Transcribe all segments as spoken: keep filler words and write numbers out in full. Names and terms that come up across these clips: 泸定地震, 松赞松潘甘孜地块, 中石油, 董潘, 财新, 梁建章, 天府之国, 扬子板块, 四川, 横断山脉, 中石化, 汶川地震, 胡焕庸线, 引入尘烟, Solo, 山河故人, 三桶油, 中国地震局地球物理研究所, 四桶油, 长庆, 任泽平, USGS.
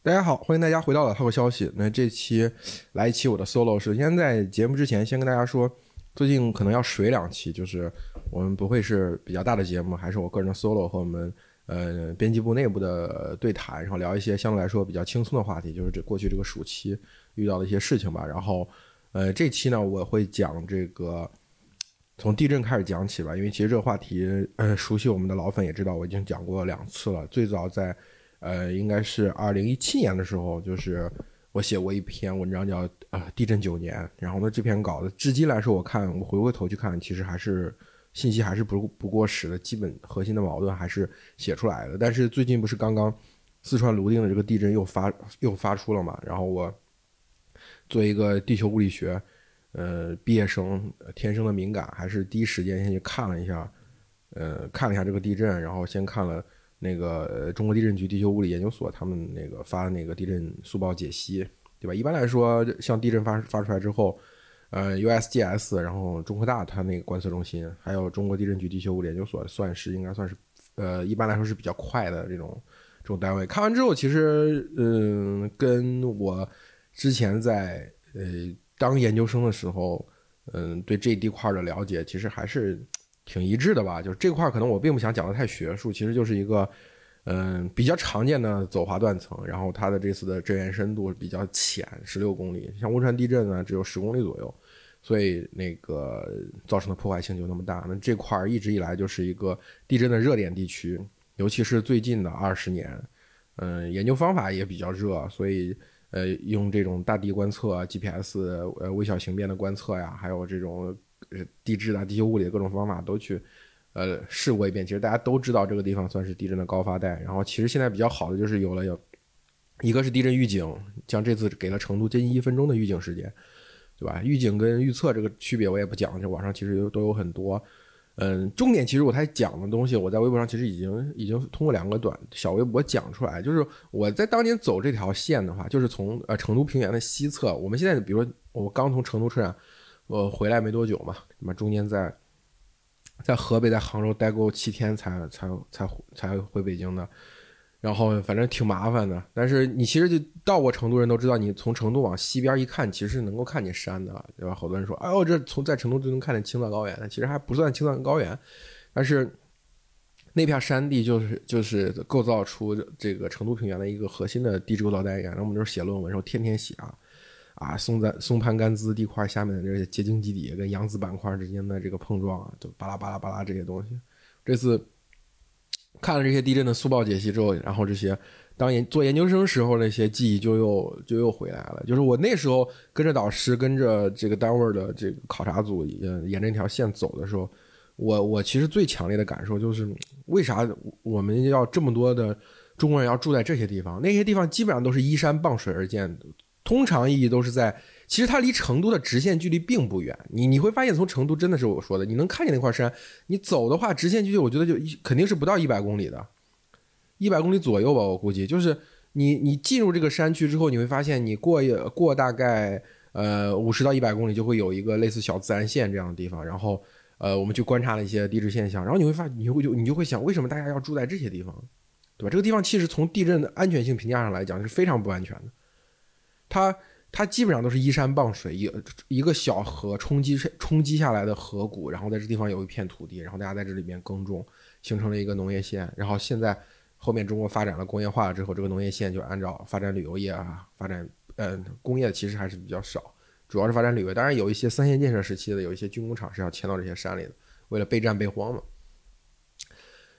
大家好，欢迎大家回到老套个消息。那这期来一期我的 solo， 首先在节目之前先跟大家说，最近可能要水两期，就是我们不会是比较大的节目，还是我个人的 solo 和我们呃编辑部内部的对谈，然后聊一些相对来说比较轻松的话题，就是这过去这个暑期遇到的一些事情吧。然后呃这期呢我会讲这个从地震开始讲起吧，因为其实这个话题呃熟悉我们的老粉也知道我已经讲过两次了，最早在呃，应该是二零一七年的时候，就是我写过一篇文章叫《呃地震九年》，然后呢，这篇稿子至今来说，我看我回过头去看，其实还是信息还是不不过时的，基本核心的矛盾还是写出来的。但是最近不是刚刚四川泸定的这个地震又发又发出了嘛？然后我作为一个地球物理学呃毕业生，天生的敏感，还是第一时间先去看了一下，呃，看了一下这个地震，然后先看了。那个中国地震局地球物理研究所他们那个发的那个地震速报解析，对吧？一般来说，像地震发发出来之后，呃 U S G S， 然后中科大它那个观测中心，还有中国地震局地球物理研究所，算是应该算是呃一般来说是比较快的这种这种单位。看完之后，其实嗯、呃，跟我之前在呃当研究生的时候，嗯、呃，对这地块的了解，其实还是。挺一致的吧，就是这块可能我并不想讲的太学术，其实就是一个嗯、呃、比较常见的走滑断层，然后它的这次的震源深度比较浅，十六公里，像汶川地震呢只有十公里左右，所以那个造成的破坏性就那么大。那这块一直以来就是一个地震的热点地区，尤其是最近的二十年，嗯、呃、研究方法也比较热，所以呃用这种大地观测 G P S 呃微小形变的观测呀，还有这种地质啊、地球物理的各种方法都去，呃，试过一遍。其实大家都知道这个地方算是地震的高发带。然后其实现在比较好的就是有了有，一个是地震预警，像这次给了成都接近一分钟的预警时间，对吧？预警跟预测这个区别我也不讲，这网上其实都有很多。嗯，重点其实我才讲的东西，我在微博上其实已经已经通过两个短小微博讲出来。就是我在当年走这条线的话，就是从呃成都平原的西侧，我们现在比如说我刚从成都车站。我、呃、回来没多久嘛，那中间在在河北在杭州待过七天才才才才回北京的，然后反正挺麻烦的。但是你其实就到过成都人都知道，你从成都往西边一看，其实能够看见山的，对吧？好多人说，哎呦，这从在成都就能看见青藏高原，其实还不算青藏高原，但是那片山地就是就是构造出这个成都平原的一个核心的地质构造单元。然后我们就是写论文时候天天写啊。啊，松赞松潘甘孜地块下面的这些结晶基底跟扬子板块之间的这个碰撞啊，就巴拉巴拉巴拉这些东西。这次看了这些地震的速报解析之后，然后这些当研做研究生时候那些记忆就又就又回来了。就是我那时候跟着导师、跟着这个单位的这个考察组，呃，沿着那条线走的时候，我我其实最强烈的感受就是，为啥我们要这么多的中国人要住在这些地方？那些地方基本上都是依山傍水而建的。通常意义都是在，其实它离成都的直线距离并不远。你你会发现，从成都真的是我说的，你能看见那块山。你走的话，直线距离我觉得就肯定是不到一百公里的，一百公里左右吧，我估计。就是你你进入这个山区之后，你会发现，你过过大概呃五十到一百公里就会有一个类似小自然线这样的地方。然后呃，我们去观察了一些地质现象，然后你会发，你会就你就会想，为什么大家要住在这些地方，对吧？这个地方其实从地震的安全性评价上来讲是非常不安全的。它它基本上都是依山傍水，一一个小河冲击冲击下来的河谷，然后在这地方有一片土地，然后大家在这里面耕种，形成了一个农业县。然后现在后面中国发展了工业化了之后，这个农业县就按照发展旅游业啊，发展呃工业其实还是比较少，主要是发展旅游。当然有一些三线建设时期的，有一些军工厂是要迁到这些山里的，为了备战备荒嘛。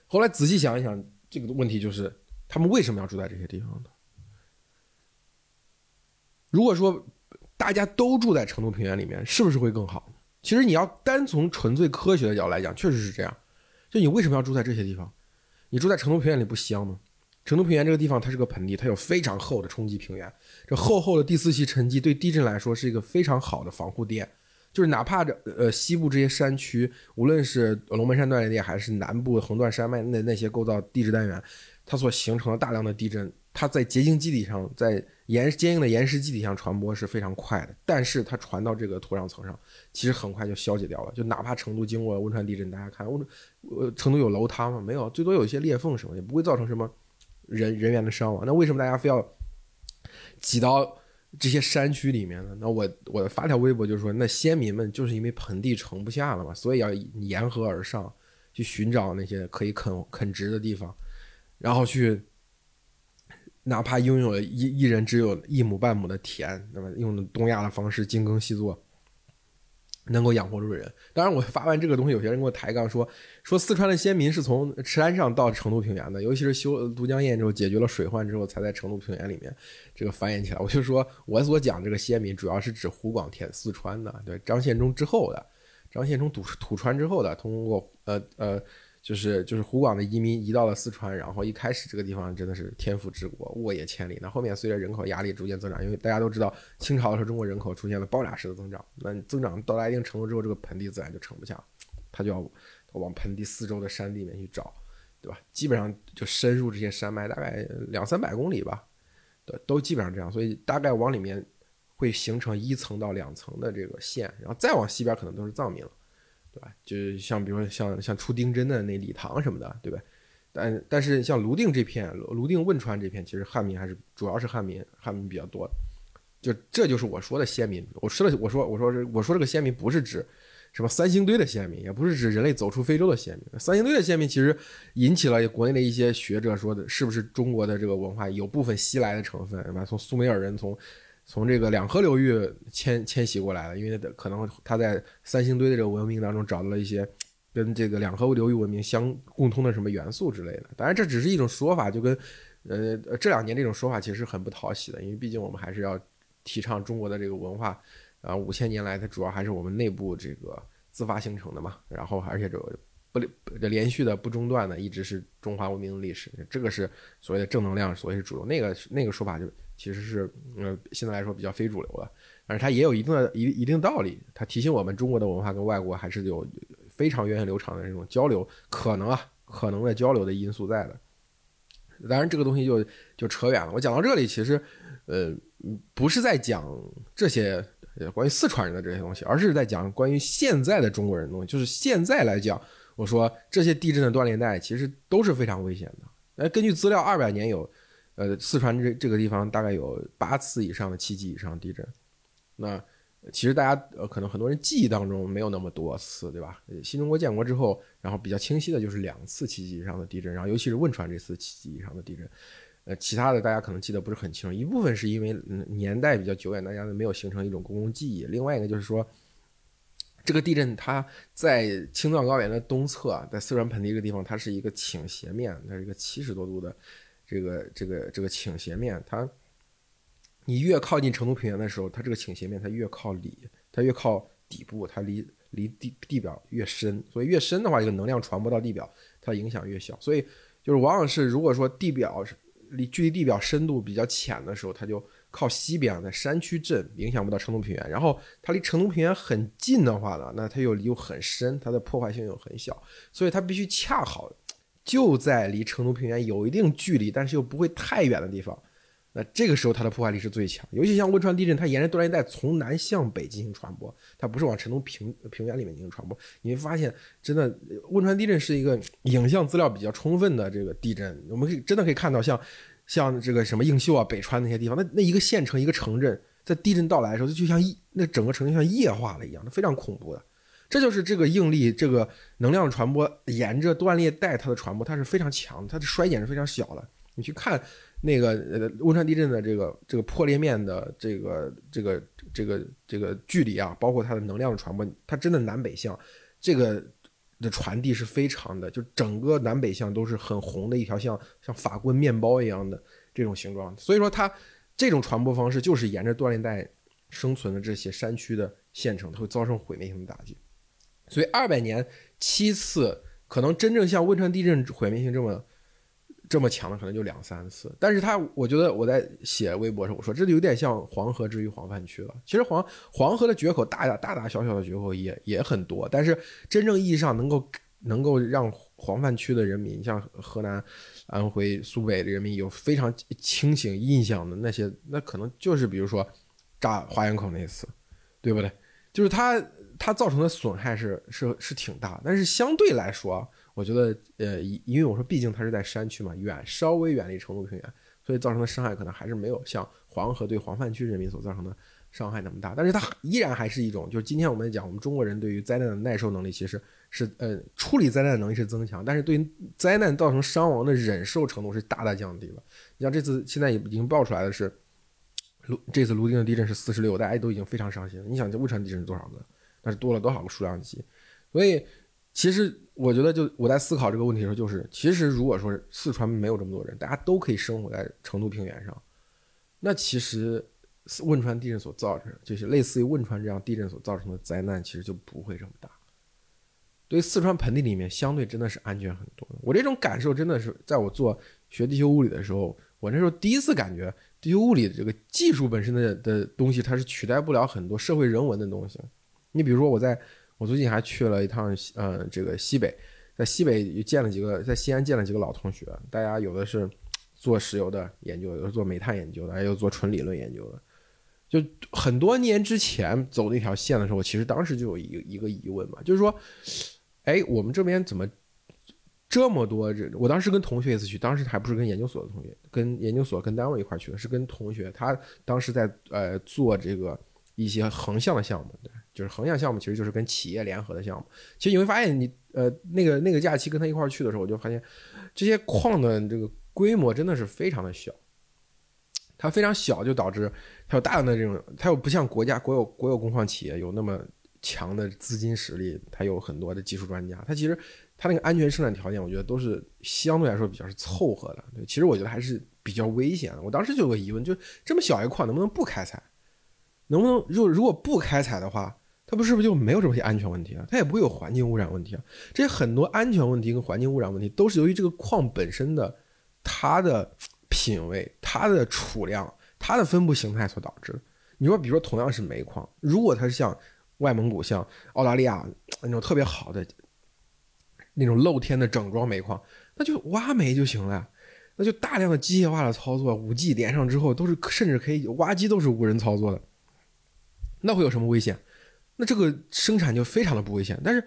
后来仔细想一想，这个问题就是他们为什么要住在这些地方的？如果说大家都住在成都平原里面，是不是会更好？其实你要单从纯粹科学的角度来讲，确实是这样。就你为什么要住在这些地方？你住在成都平原里不香吗？成都平原这个地方它是个盆地，它有非常厚的冲积平原，这厚厚的第四期沉积对地震来说是一个非常好的防护垫。就是哪怕这呃西部这些山区，无论是龙门山断裂带还是南部横断山脉那那些构造地质单元，它所形成了大量的地震。它在结晶基底上，在岩坚硬的岩石基底上传播是非常快的，但是它传到这个土壤层上，其实很快就消解掉了。就哪怕成都经过汶川地震，大家看，呃，成都有楼塌吗？没有，最多有一些裂缝什么，也不会造成什么人人员的伤亡。那为什么大家非要挤到这些山区里面呢，那我我发条微博就说，那先民们就是因为盆地盛不下了嘛，所以要沿河而上去寻找那些可以垦垦植的地方，然后去哪怕拥有了一一人只有一亩半亩的田，那么用东亚的方式精耕细作，能够养活住人。当然我发完这个东西，有些人给我抬杠说说四川的先民是从山上到成都平原的，尤其是修都江堰之后解决了水患之后才在成都平原里面这个繁衍起来。我就说我所讲这个先民主要是指湖广填四川的，对，张献忠之后的，张献忠土土川之后的，通过呃呃就是就是湖广的移民移到了四川，然后一开始这个地方真的是天府之国，沃野千里。那后面随着人口压力逐渐增长，因为大家都知道清朝的时候中国人口出现了爆炸式的增长，那增长到达一定程度之后，这个盆地自然就撑不下了，他就要往盆地四周的山地里面去找，对吧？基本上就深入这些山脉大概两三百公里吧，对，都基本上这样，所以大概往里面会形成一层到两层的这个县，然后再往西边可能都是藏民了。对吧？就是像比如说像像出丁真的那理塘什么的，对吧？但但是像泸定这片，泸定汶川这片，其实汉民还是主要是汉民，汉民比较多。就这就是我说的先民。我说的我说我说我说这个先民不是指什么三星堆的先民，也不是指人类走出非洲的先民。三星堆的先民其实引起了国内的一些学者说的是不是中国的这个文化有部分西来的成分，对吧？从苏美尔人从。从这个两河流域迁迁徙过来的，因为可能他在三星堆的这个文明当中找到了一些跟这个两河流域文明相共通的什么元素之类的。当然，这只是一种说法，就跟呃这两年这种说法其实很不讨喜的，因为毕竟我们还是要提倡中国的这个文化啊，五千年来它主要还是我们内部这个自发形成的嘛。然后而且这不连续的不中断的，一直是中华文明的历史。这个是所谓的正能量，所谓是主流。那个那个说法就。其实是呃，现在来说比较非主流的，但是它也有一定的一一定道理，它提醒我们中国的文化跟外国还是有非常源远流长的这种交流，可能啊，可能的交流的因素在的。当然，这个东西就就扯远了。我讲到这里，其实呃，不是在讲这些关于四川人的这些东西，而是在讲关于现在的中国人的东西。就是现在来讲，我说这些地震的断裂带其实都是非常危险的。根据资料，二百年有。呃，四川这这个地方大概有八次以上的七级以上地震，那其实大家、呃、可能很多人记忆当中没有那么多次，对吧？新中国建国之后，然后比较清晰的就是两次七级以上的地震，然后尤其是汶川这次七级以上的地震，呃，其他的大家可能记得不是很清楚，一部分是因为、嗯、年代比较久远，大家没有形成一种公共记忆，另外一个就是说。这个地震它在青藏高原的东侧，在四川盆地这个地方，它是一个倾斜面，它是一个七十多度的。这个这个这个倾斜面，它你越靠近成都平原的时候，它这个倾斜面它越靠里，它越靠底部，它离离地地表越深，所以越深的话，这个能量传播到地表，它影响越小。所以就是往往是如果说地表离距离地表深度比较浅的时候，它就靠西边在山区震，影响不到成都平原。然后它离成都平原很近的话呢，那它又离又很深，它的破坏性又很小，所以它必须恰好。就在离成都平原有一定距离但是又不会太远的地方，那这个时候它的破坏力是最强，尤其像汶川地震，它沿着断裂带从南向北进行传播，它不是往成都平平原里面进行传播。你会发现真的汶川地震是一个影像资料比较充分的这个地震，我们可以真的可以看到像像这个什么映秀啊北川那些地方，那那一个县城一个城镇在地震到来的时候就像那整个城镇像液化了一样，它非常恐怖的。这就是这个应力，这个能量的传播，沿着断裂带它的传播，它是非常强，它的衰减是非常小的。你去看那个呃汶川地震的这个这个破裂面的这个这个这个这个距离啊，包括它的能量的传播，它真的南北向这个的传递是非常的，就整个南北向都是很红的一条像像法棍面包一样的这种形状。所以说它这种传播方式就是沿着断裂带生存的这些山区的县城，它会造成毁灭性的打击。所以二百年七次，可能真正像汶川地震毁灭性这么这么强的，可能就两三次。但是它，我觉得我在写微博的时候，我说这就有点像黄河之于黄泛区了。其实黄黄河的决口大大大大小小的决口也也很多，但是真正意义上能够能够让黄泛区的人民，像河南、安徽、苏北的人民有非常清醒印象的那些，那可能就是比如说炸花园口那次，对不对？就是它。它造成的损害是是是挺大，但是相对来说，我觉得，呃，因为我说，毕竟它是在山区嘛，远稍微远离成都平原，所所以造成的伤害可能还是没有像黄河对黄泛区人民所造成的伤害那么大，但是它依然还是一种，就是今天我们讲我们中国人对于灾难的耐受能力其实是呃处理灾难的能力是增强，但是对于灾难造成伤亡的忍受程度是大大降低了。你像这次现在已经爆出来的是这次泸定的地震是四十六，大家都已经非常伤心了，你想这汶川地震是多少个，那是多了多少个数量级。所以其实我觉得就我在思考这个问题的时候，就是其实如果说四川没有这么多人，大家都可以生活在成都平原上，那其实汶川地震所造成，就是类似于汶川这样地震所造成的灾难其实就不会这么大。对于四川盆地里面相对真的是安全很多，我这种感受真的是在我做学地球物理的时候，我那时候第一次感觉地球物理这个技术本身 的, 的东西它是取代不了很多社会人文的东西。你比如说我在我最近还去了一趟呃这个西北，在西北见了几个，在西安见了几个老同学，大家有的是做石油的研究，有的是做煤炭研究的，还有做纯理论研究的。就很多年之前走那条线的时候，其实当时就有一个疑问嘛，就是说哎，我们这边怎么这么多人，我当时跟同学一次去，当时还不是跟研究所的同学，跟研究所跟单位一块去的，是跟同学，他当时在呃做这个一些横向的项目，对，就是横向项目其实就是跟企业联合的项目。其实你会发现你呃那个那个假期跟他一块去的时候，我就发现这些矿的这个规模真的是非常的小，它非常小，就导致它有大量的这种，它又不像国家国有国有工矿企业有那么强的资金实力，它有很多的技术专家，它其实它那个安全生产条件，我觉得都是相对来说比较是凑合的。对，其实我觉得还是比较危险的。我当时就有个疑问，就这么小一矿能不能不开采？能不能如果如果不开采的话，它不是不是就没有这些安全问题啊？它也不会有环境污染问题啊？这些很多安全问题跟环境污染问题都是由于这个矿本身的它的品位、它的储量、它的分布形态所导致的。你说比如说同样是煤矿，如果它是像外蒙古、像澳大利亚那种特别好的那种露天的整装煤矿，那就挖煤就行了，那就大量的机械化的操作， 五 G 连上之后都是甚至可以挖机都是无人操作的，那会有什么危险？那这个生产就非常的不危险。但是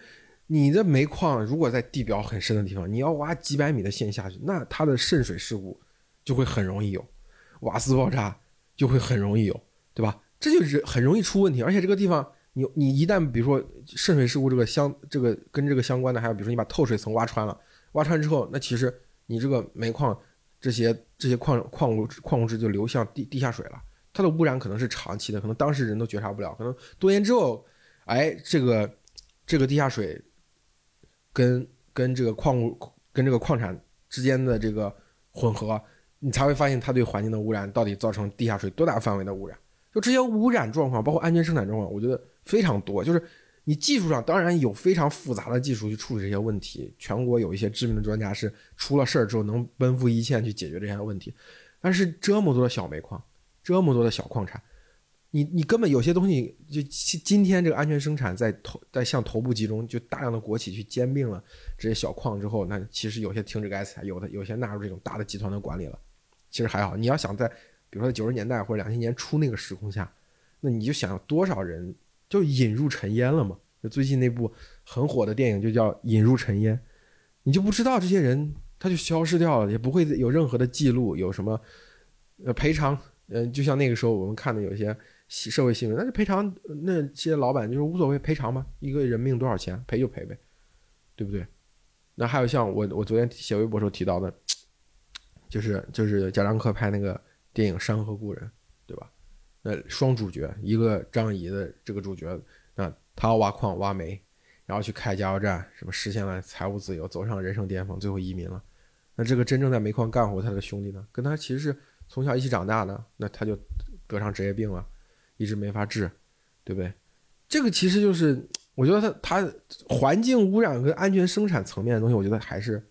你的煤矿如果在地表很深的地方，你要挖几百米的线下去，那它的渗水事故就会很容易有，瓦斯爆炸就会很容易有，对吧？这就是很容易出问题。而且这个地方你你一旦比如说渗水事故这个相这个跟这个相关的，还有比如说你把透水层挖穿了，挖穿之后，那其实你这个煤矿这些这些矿矿物矿物质就流向地地下水了，它的污染可能是长期的，可能当时人都觉察不了，可能多年之后，哎，这个这个地下水跟跟这个矿物跟这个矿产之间的这个混合，你才会发现它对环境的污染到底造成地下水多大范围的污染。就这些污染状况包括安全生产状况，我觉得非常多。就是你技术上当然有非常复杂的技术去处理这些问题，全国有一些知名的专家是出了事儿之后能奔赴一线去解决这些问题，但是这么多的小煤矿，这么多的小矿产，你你根本有些东西，就今天这个安全生产在头在向头部集中，就大量的国企去兼并了这些小矿之后，那其实有些停止开采，有的有些纳入这种大的集团的管理了。其实还好，你要想在比如说九十年代或者两千年初那个时空下，那你就想多少人就引入尘烟了嘛？就最近那部很火的电影就叫《引入尘烟》，你就不知道这些人他就消失掉了，也不会有任何的记录，有什么呃赔偿？嗯、呃，就像那个时候我们看的有些社会新闻，那就赔偿，那些老板就是无所谓赔偿嘛，一个人命多少钱赔就赔呗，对不对？那还有像我我昨天写微博时候提到的，就是就是贾樟柯拍那个电影《山河故人》，对吧？那双主角，一个张仪的这个主角，那他要挖矿挖煤，然后去开加油站，什么实现了财务自由，走上人生巅峰，最后移民了。那这个真正在煤矿干活他的兄弟呢，跟他其实是从小一起长大的，那他就得上职业病了，一直没法治，对不对？这个其实就是我觉得他他环境污染跟安全生产层面的东西，我觉得还是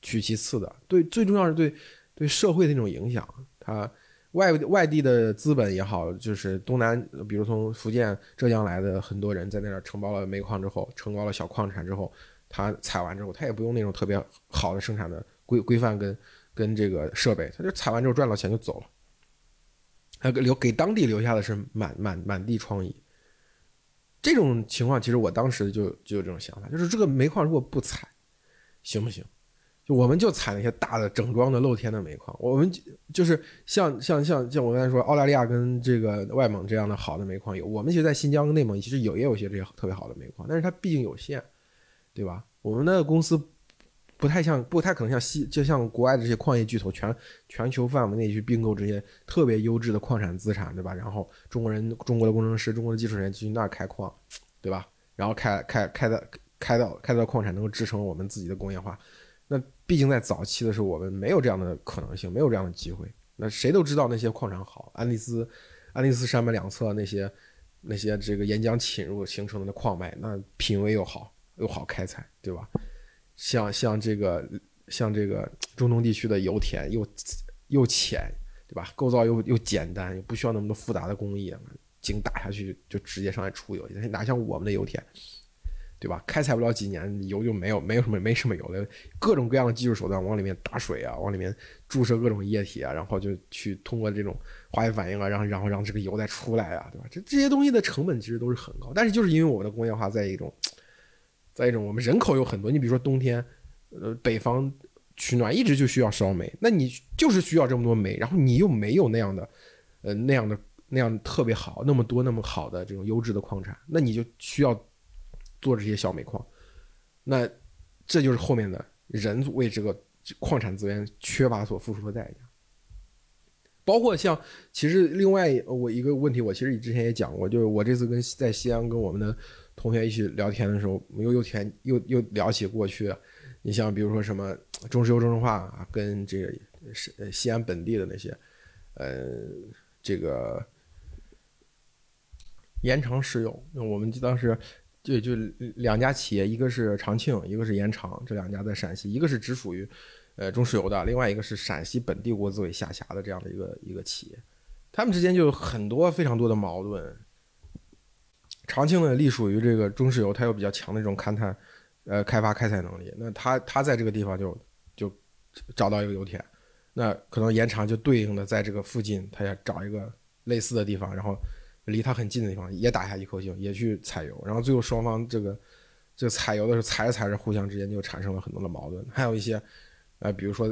取其次的。对，最重要是对对社会的那种影响。啊，外外地的资本也好，就是东南，比如从福建、浙江来的很多人，在那儿承包了煤矿之后，承包了小矿产之后，他采完之后，他也不用那种特别好的生产的规规范跟跟这个设备，他就采完之后赚到钱就走了，他留给当地留下的是满满满地疮痍。这种情况，其实我当时就就有这种想法，就是这个煤矿如果不采，行不行？就我们就采那些大的整装的露天的煤矿，我们就是像像像像我刚才说澳大利亚跟这个外蒙这样的好的煤矿有，我们其实在新疆跟内蒙其实有也有些这些特别好的煤矿，但是它毕竟有限，对吧？我们的公司不太像不太可能像西就像国外的这些矿业巨头全全球范围内去并购这些特别优质的矿产资产，对吧？然后中国人中国的工程师中国的技术人员去那儿开矿，对吧？然后开开开的开到开到矿产能够支撑我们自己的工业化。那毕竟在早期的时候我们没有这样的可能性，没有这样的机会。那谁都知道那些矿场好，安第斯安第斯山脉两侧那些那些这个岩浆侵入形成的矿脉，那品位又好又好开采，对吧？像像这个像这个中东地区的油田又又浅，对吧？构造又又简单，又不需要那么多复杂的工艺，井打下去就直接上来出油，哪像我们的油田，对吧？开采不了几年，油就没有，没有什么，没什么油了。各种各样的技术手段往里面打水啊，往里面注射各种液体啊，然后就去通过这种化学反应啊，然后然后让这个油再出来啊，对吧？这这些东西的成本其实都是很高，但是就是因为我们的工业化在一种，在一种我们人口有很多，你比如说冬天，呃，北方取暖一直就需要烧煤，那你就是需要这么多煤，然后你又没有那样的，呃，那样的那样特别好，那么多那么好的这种优质的矿产，那你就需要做这些小煤矿，那这就是后面的人为这个矿产资源缺乏所付出的代价。包括像其实另外我一个问题，我其实之前也讲过，就是我这次跟在西安跟我们的同学一起聊天的时候，又又前又又聊起过去，你像比如说什么中石油、中石化啊，跟这个西安本地的那些呃这个延长石油，我们当时。对，就两家企业，一个是长庆，一个是延长，这两家在陕西，一个是只属于呃中石油的，另外一个是陕西本地国资委下辖的这样的一个一个企业，他们之间就有很多非常多的矛盾。长庆呢隶属于这个中石油，它有比较强的这种勘探呃开发开采能力，那他他在这个地方就就找到一个油田，那可能延长就对应的在这个附近，他也找一个类似的地方，然后离它很近的地方也打下一口井，也去采油，然后最后双方这个这个采油的时候采着采着，互相之间就产生了很多的矛盾。还有一些，呃，比如说，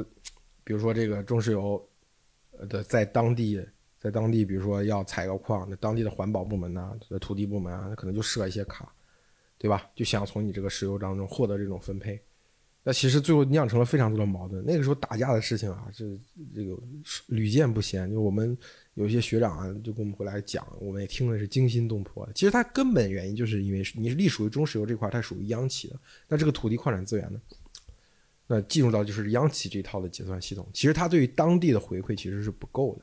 比如说这个中石油的在当地，在当地，比如说要采个矿，那当地的环保部门呐、啊、土地部门啊，可能就设一些卡，对吧？就想从你这个石油当中获得这种分配。那其实最后酿成了非常多的矛盾。那个时候打架的事情啊，这这个屡见不鲜。就我们有些学长啊，就跟我们回来讲，我们也听的是惊心动魄的。其实它根本原因就是因为你是隶属于中石油这块，它属于央企的。那这个土地矿产资源呢，那进入到就是央企这一套的结算系统。其实它对于当地的回馈其实是不够的。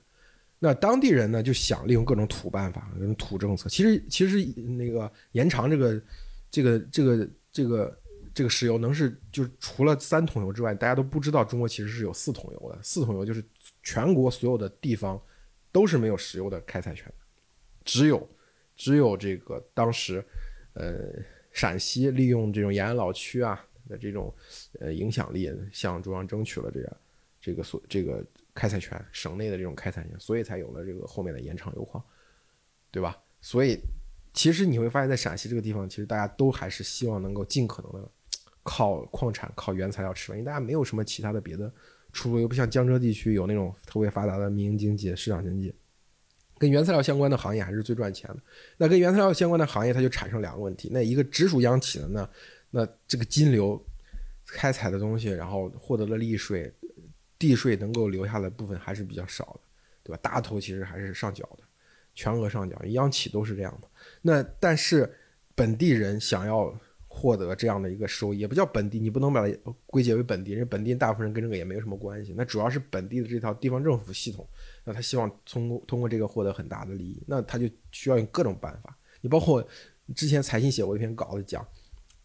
那当地人呢，就想利用各种土办法、各种土政策。其实其实那个延长这个这个这个这个。这个这个石油能是就是除了三桶油之外，大家都不知道中国其实是有四桶油的。四桶油就是全国所有的地方都是没有石油的开采权的，只有只有这个当时呃陕西利用这种延安老区啊的这种呃影响力，向中央争取了这个这个所这个开采权，省内的这种开采权，所以才有了这个后面的延长油矿，对吧？所以其实你会发现在陕西这个地方，其实大家都还是希望能够尽可能的靠矿产、靠原材料吃饭，因为大家没有什么其他的别的出路，又不像江浙地区有那种特别发达的民营经济、市场经济，跟原材料相关的行业还是最赚钱的。那跟原材料相关的行业，它就产生两个问题：那一个直属央企的呢，那这个金流开采的东西，然后获得了利税，地税能够留下的部分还是比较少的，对吧？大头其实还是上缴的，全额上缴，央企都是这样的。那但是本地人想要获得这样的一个收益，也不叫本地，你不能把它归结为本地人，本地大部分人跟这个也没有什么关系，那主要是本地的这套地方政府系统，那他希望通过通过这个获得很大的利益，那他就需要用各种办法。你包括之前财新写过一篇稿子讲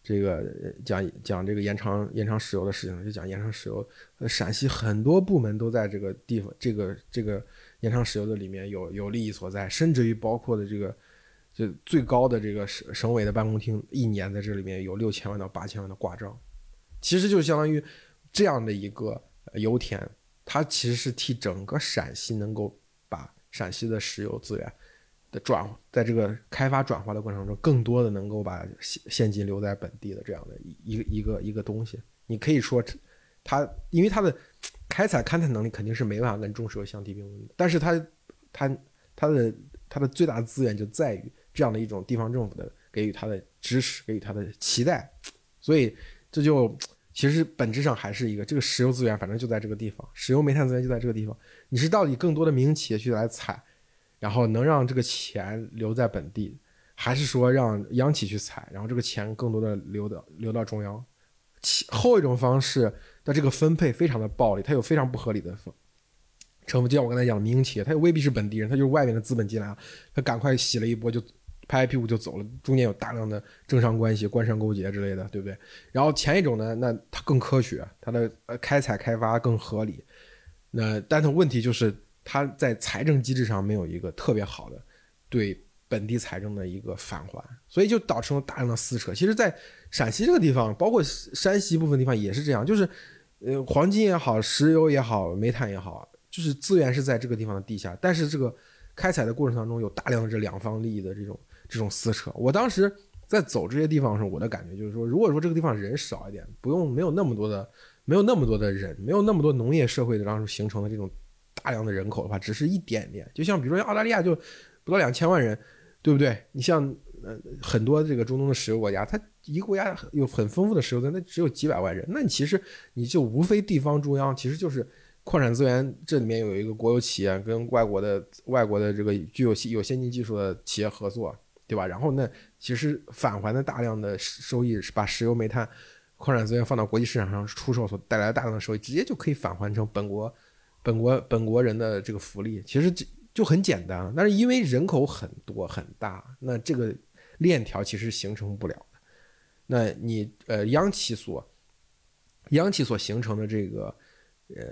这个讲讲这个延长延长石油的事情，就讲延长石油，陕西很多部门都在这个地方这个这个延长石油的里面有有利益所在，甚至于包括的这个就最高的这个省省委的办公厅，一年在这里面有六千万到八千万的挂账，其实就相当于这样的一个油田，它其实是替整个陕西能够把陕西的石油资源的转在这个开发转化的过程中，更多的能够把现金留在本地的这样的一个一个一个东西。你可以说它因为它的开采勘探能力肯定是没办法跟中石油相提并论的，但是它它它的它的最大资源就在于这样的一种地方政府的给予它的支持，给予它的期待，所以这就其实本质上还是一个这个石油资源反正就在这个地方，石油煤炭资源就在这个地方，你是到底更多的民营企业去来采，然后能让这个钱留在本地，还是说让央企去采，然后这个钱更多的流到流到中央。后一种方式的这个分配非常的暴力，它有非常不合理的成分，就像我刚才讲的民营企业，它未必是本地人，它就是外面的资本进来了，它赶快洗了一波就拍屁股就走了，中间有大量的政商关系、官商勾结之类的，对不对？然后前一种呢，那它更科学，它的开采开发更合理，那但是问题就是它在财政机制上没有一个特别好的对本地财政的一个返还，所以就导致了大量的撕扯。其实在陕西这个地方，包括山西部分地方也是这样，就是呃，黄金也好，石油也好，煤炭也好，就是资源是在这个地方的地下，但是这个开采的过程当中有大量的这两方利益的这种这种撕扯。我当时在走这些地方的时候，我的感觉就是说，如果说这个地方人少一点，不用没有那么多的没有那么多的人，没有那么多农业社会当中形成的这种大量的人口的话，只是一点点，就像比如说澳大利亚就不到两千万人，对不对？你像呃很多这个中东的石油国家，它一个国家有很丰富的石油资源，那只有几百万人，那你其实你就无非地方中央其实就是矿产资源，这里面有一个国有企业跟外国的外国的这个具有有先进技术的企业合作，对吧？然后呢，其实返还的大量的收益是把石油、煤炭、矿产资源放到国际市场上出售所带来的大量的收益，直接就可以返还成本国、本国、本国人的这个福利。其实就很简单，但是因为人口很多很大，那这个链条其实形成不了的。那你呃，央企所央企所形成的这个呃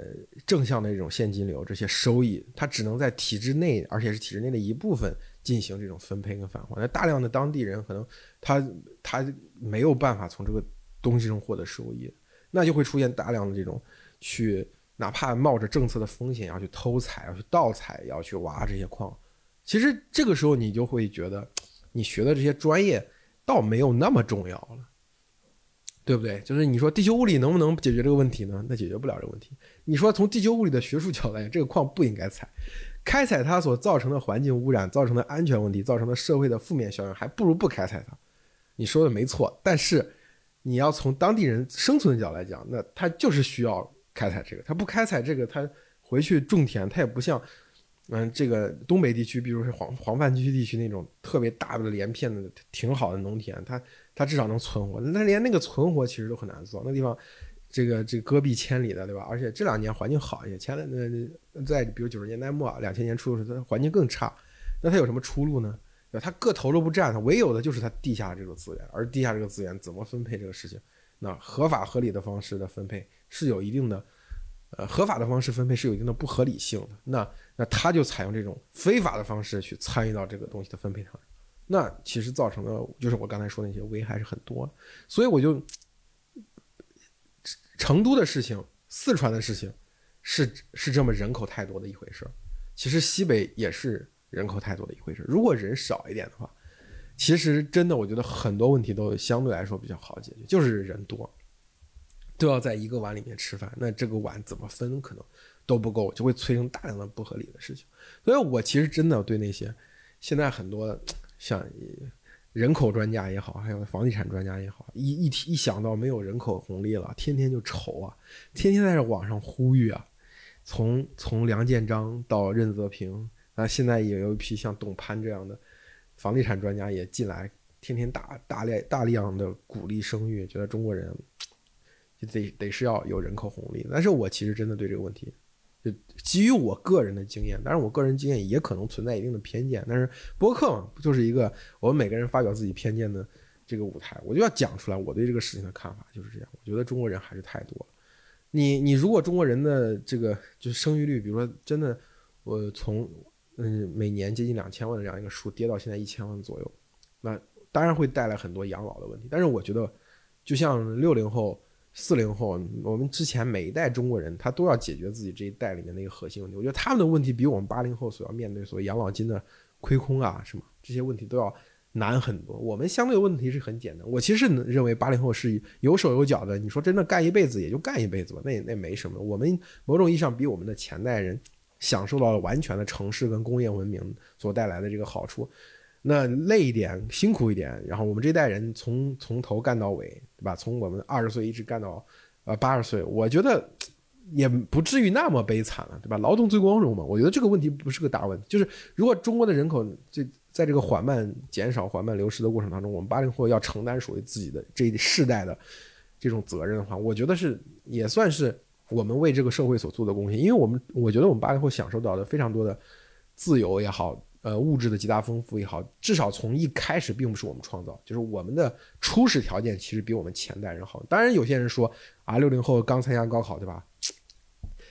正向的这种现金流，这些收益，它只能在体制内，而且是体制内的一部分进行这种分配跟返还。那大量的当地人可能他他没有办法从这个东西中获得收益，那就会出现大量的这种去哪怕冒着政策的风险要去偷采、要去盗采、要去挖这些矿。其实这个时候你就会觉得你学的这些专业倒没有那么重要了，对不对？就是你说地球物理能不能解决这个问题呢？那解决不了这个问题。你说从地球物理的学术角度来，这个矿不应该采，开采它所造成的环境污染、造成的安全问题、造成的社会的负面效应，还不如不开采它。你说的没错，但是你要从当地人生存的角度来讲，那他就是需要开采这个，他不开采这个，他回去种田，他也不像嗯，这个东北地区，比如说黄黄泛区地区那种特别大的连片的挺好的农田，它它至少能存活，那连那个存活其实都很难做。那地方这个这个、戈壁千里的，对吧？而且这两年环境好一些，前两在比如九十年代末、两千年初的时候，它环境更差，那它有什么出路呢？对吧？它各头都不占，它唯有的就是它地下这个资源，而地下这个资源怎么分配这个事情，那合法合理的方式的分配是有一定的。呃，合法的方式分配是有一定的不合理性的，那那他就采用这种非法的方式去参与到这个东西的分配上，那其实造成的就是我刚才说的那些危害是很多的。所以我就成都的事情、四川的事情是是这么人口太多的一回事，其实西北也是人口太多的一回事。如果人少一点的话，其实真的我觉得很多问题都相对来说比较好解决，就是人多。都要在一个碗里面吃饭，那这个碗怎么分可能都不够，就会催生大量的不合理的事情。所以我其实真的对那些现在很多像人口专家也好，还有房地产专家也好，一一一想到没有人口红利了，天天就愁啊，天天在这网上呼吁啊，从从梁建章到任泽平，那现在也有一批像董潘这样的房地产专家也进来，天天大大量大量的鼓励生育，觉得中国人就得得是要有人口红利。但是我其实真的对这个问题，就基于我个人的经验，当然我个人经验也可能存在一定的偏见，但是播客嘛，不就是一个我们每个人发表自己偏见的这个舞台，我就要讲出来我对这个事情的看法就是这样。我觉得中国人还是太多了，你你如果中国人的这个就是生育率，比如说真的我从嗯每年接近两千万的这样一个数跌到现在一千万左右，那当然会带来很多养老的问题。但是我觉得就像六零后四零后，我们之前每一代中国人他都要解决自己这一代里面的一个核心问题，我觉得他们的问题比我们八零后所要面对所谓养老金的亏空啊什么这些问题都要难很多。我们相对问题是很简单，我其实认为八零后是有手有脚的，你说真的干一辈子也就干一辈子吧，那那没什么。我们某种意义上比我们的前代人享受到了完全的城市跟工业文明所带来的这个好处，那累一点辛苦一点，然后我们这代人从从头干到尾，对吧？从我们二十岁一直干到呃八十岁，我觉得也不至于那么悲惨了，对吧？劳动最光荣嘛，我觉得这个问题不是个大问题。就是如果中国的人口就在这个缓慢减少、缓慢流失的过程当中，我们八零后要承担属于自己的这一世代的这种责任的话，我觉得是也算是我们为这个社会所做的贡献。因为我们我觉得我们八零后享受到的非常多的自由也好，呃，物质的极大丰富也好，至少从一开始并不是我们创造，就是我们的初始条件其实比我们前代人好。当然有些人说啊，六零后刚参加高考，对吧？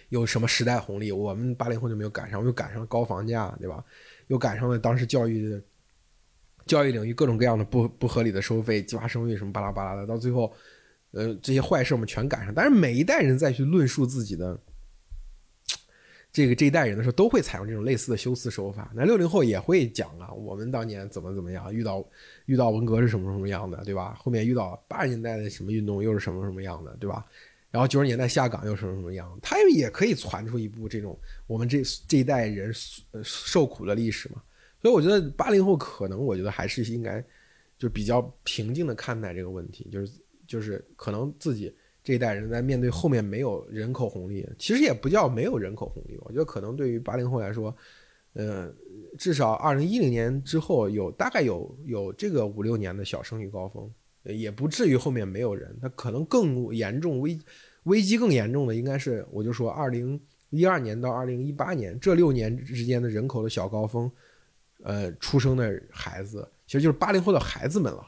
有什么时代红利，我们八零后就没有赶上，我们又赶上了高房价，对吧？又赶上了当时教育教育领域各种各样的不不合理的收费，计划生育什么巴拉巴拉的，到最后，呃，这些坏事我们全赶上。但是每一代人再去论述自己的这个这一代人的时候，都会采用这种类似的修辞手法。那六零后也会讲啊，我们当年怎么怎么样，遇到遇到文革是什么什么样的，对吧？后面遇到八十年代的什么运动又是什么什么样的，对吧？然后九十年代下岗又什么什么样，他也可以传出一部这种我们这这一代人受苦的历史嘛。所以我觉得八零后可能我觉得还是应该就比较平静的看待这个问题，就是就是可能自己这一代人在面对后面没有人口红利，其实也不叫没有人口红利，我觉得可能对于八零后来说，呃，至少二零一零年之后有大概有有这个五六年的小生育高峰。也不至于后面没有人，他可能更严重危危机更严重的应该是，我就说二零一二年到二零一八年这六年之间的人口的小高峰，呃，出生的孩子其实就是八零后的孩子们了。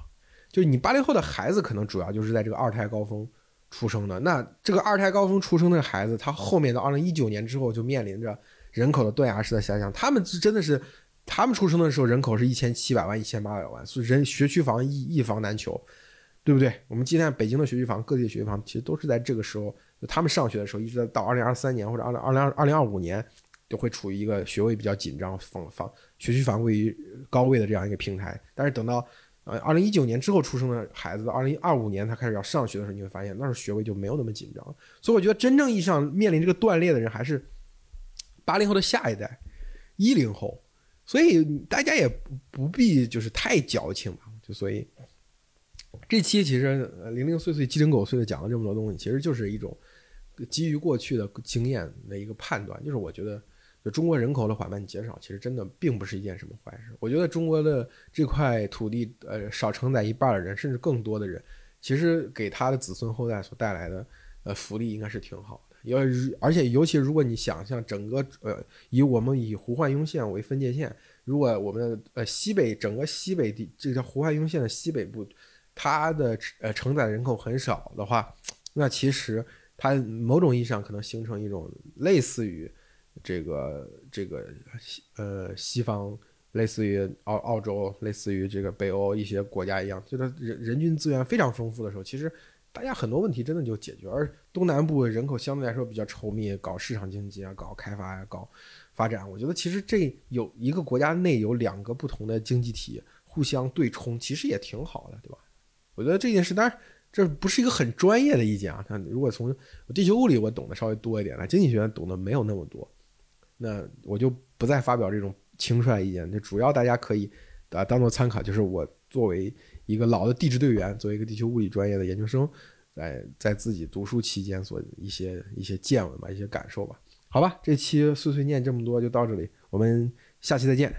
就是你八零后的孩子可能主要就是在这个二胎高峰出生的，那这个二胎高峰出生的孩子，他后面到二零一九年之后就面临着人口的断崖式的下降，他们真的是。他们出生的时候人口是一千七百万一千八百万，所以人学区房一一房难求，对不对？我们今天北京的学区房，各地的学区房其实都是在这个时候，就他们上学的时候，一直到二零二三年或者二零二零二零二五年，都会处于一个学位比较紧张，房房学区房位于高位的这样一个平台。但是等到呃二零一九年之后出生的孩子，二零二五年他开始要上学的时候，你会发现那时候学位就没有那么紧张。所以我觉得真正意义上面临这个断裂的人还是八零后的下一代，一零后。所以大家也不必就是太矫情吧，就所以这期其实零零碎碎鸡零狗碎的讲了这么多东西，其实就是一种基于过去的经验的一个判断。就是我觉得就中国人口的缓慢减少其实真的并不是一件什么坏事，我觉得中国的这块土地呃少承载一半的人甚至更多的人，其实给他的子孙后代所带来的呃福利应该是挺好的。要而且尤其如果你想象整个呃以我们以胡焕庸县为分界线，如果我们的呃西北整个西北地这叫胡焕庸县的西北部，它的呃承载人口很少的话，那其实它某种意义上可能形成一种类似于这个这个呃西方类似于澳澳洲类似于这个北欧一些国家一样，就它人人均资源非常丰富的时候，其实大家很多问题真的就解决。而东南部人口相对来说比较稠密，搞市场经济啊，搞开发啊，搞发展，我觉得其实这有一个国家内有两个不同的经济体互相对冲，其实也挺好的，对吧？我觉得这件事，当然这不是一个很专业的意见啊。如果从地球物理我懂得稍微多一点了，经济学懂得没有那么多，那我就不再发表这种轻率意见，这主要大家可以啊当做参考，就是我作为一个老的地质队员，作为一个地球物理专业的研究生，在在自己读书期间所一些一些见闻吧，一些感受吧。好吧，这期碎碎念这么多就到这里，我们下期再见。